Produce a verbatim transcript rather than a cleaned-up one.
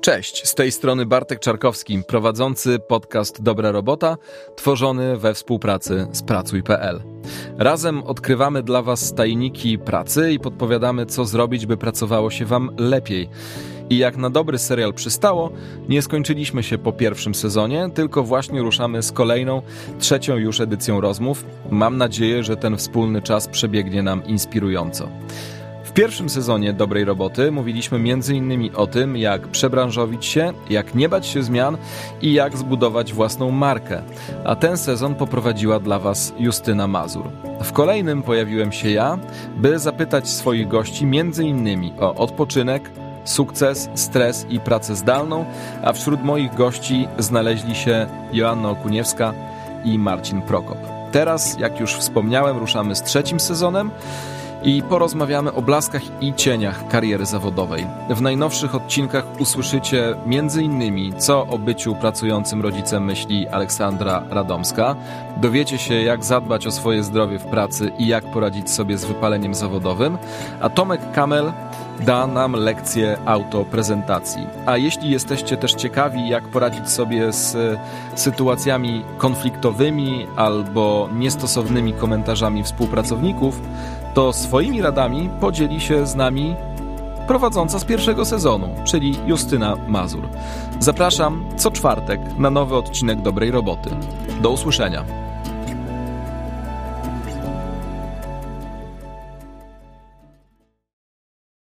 Cześć, z tej strony Bartek Czarkowski, prowadzący podcast Dobra Robota, tworzony we współpracy z Pracuj.pl. Razem odkrywamy dla Was tajniki pracy i podpowiadamy, co zrobić, by pracowało się Wam lepiej. I jak na dobry serial przystało, nie skończyliśmy się po pierwszym sezonie, tylko właśnie ruszamy z kolejną, trzecią już edycją rozmów. Mam nadzieję, że ten wspólny czas przebiegnie nam inspirująco. W pierwszym sezonie Dobrej Roboty mówiliśmy m.in. o tym, jak przebranżowić się, jak nie bać się zmian i jak zbudować własną markę. A ten sezon poprowadziła dla Was Justyna Mazur. W kolejnym pojawiłem się ja, by zapytać swoich gości m.in. o odpoczynek, sukces, stres i pracę zdalną, a wśród moich gości znaleźli się Joanna Okuniewska i Marcin Prokop. Teraz, jak już wspomniałem, ruszamy z trzecim sezonem i porozmawiamy o blaskach i cieniach kariery zawodowej. W najnowszych odcinkach usłyszycie m.in. co o byciu pracującym rodzicem myśli Aleksandra Radomska. Dowiecie się, jak zadbać o swoje zdrowie w pracy i jak poradzić sobie z wypaleniem zawodowym. A Tomek Kamel da nam lekcję autoprezentacji. A jeśli jesteście też ciekawi, jak poradzić sobie z sytuacjami konfliktowymi albo niestosownymi komentarzami współpracowników, to swoimi radami podzieli się z nami prowadząca z pierwszego sezonu, czyli Justyna Mazur. Zapraszam co czwartek na nowy odcinek Dobrej Roboty. Do usłyszenia.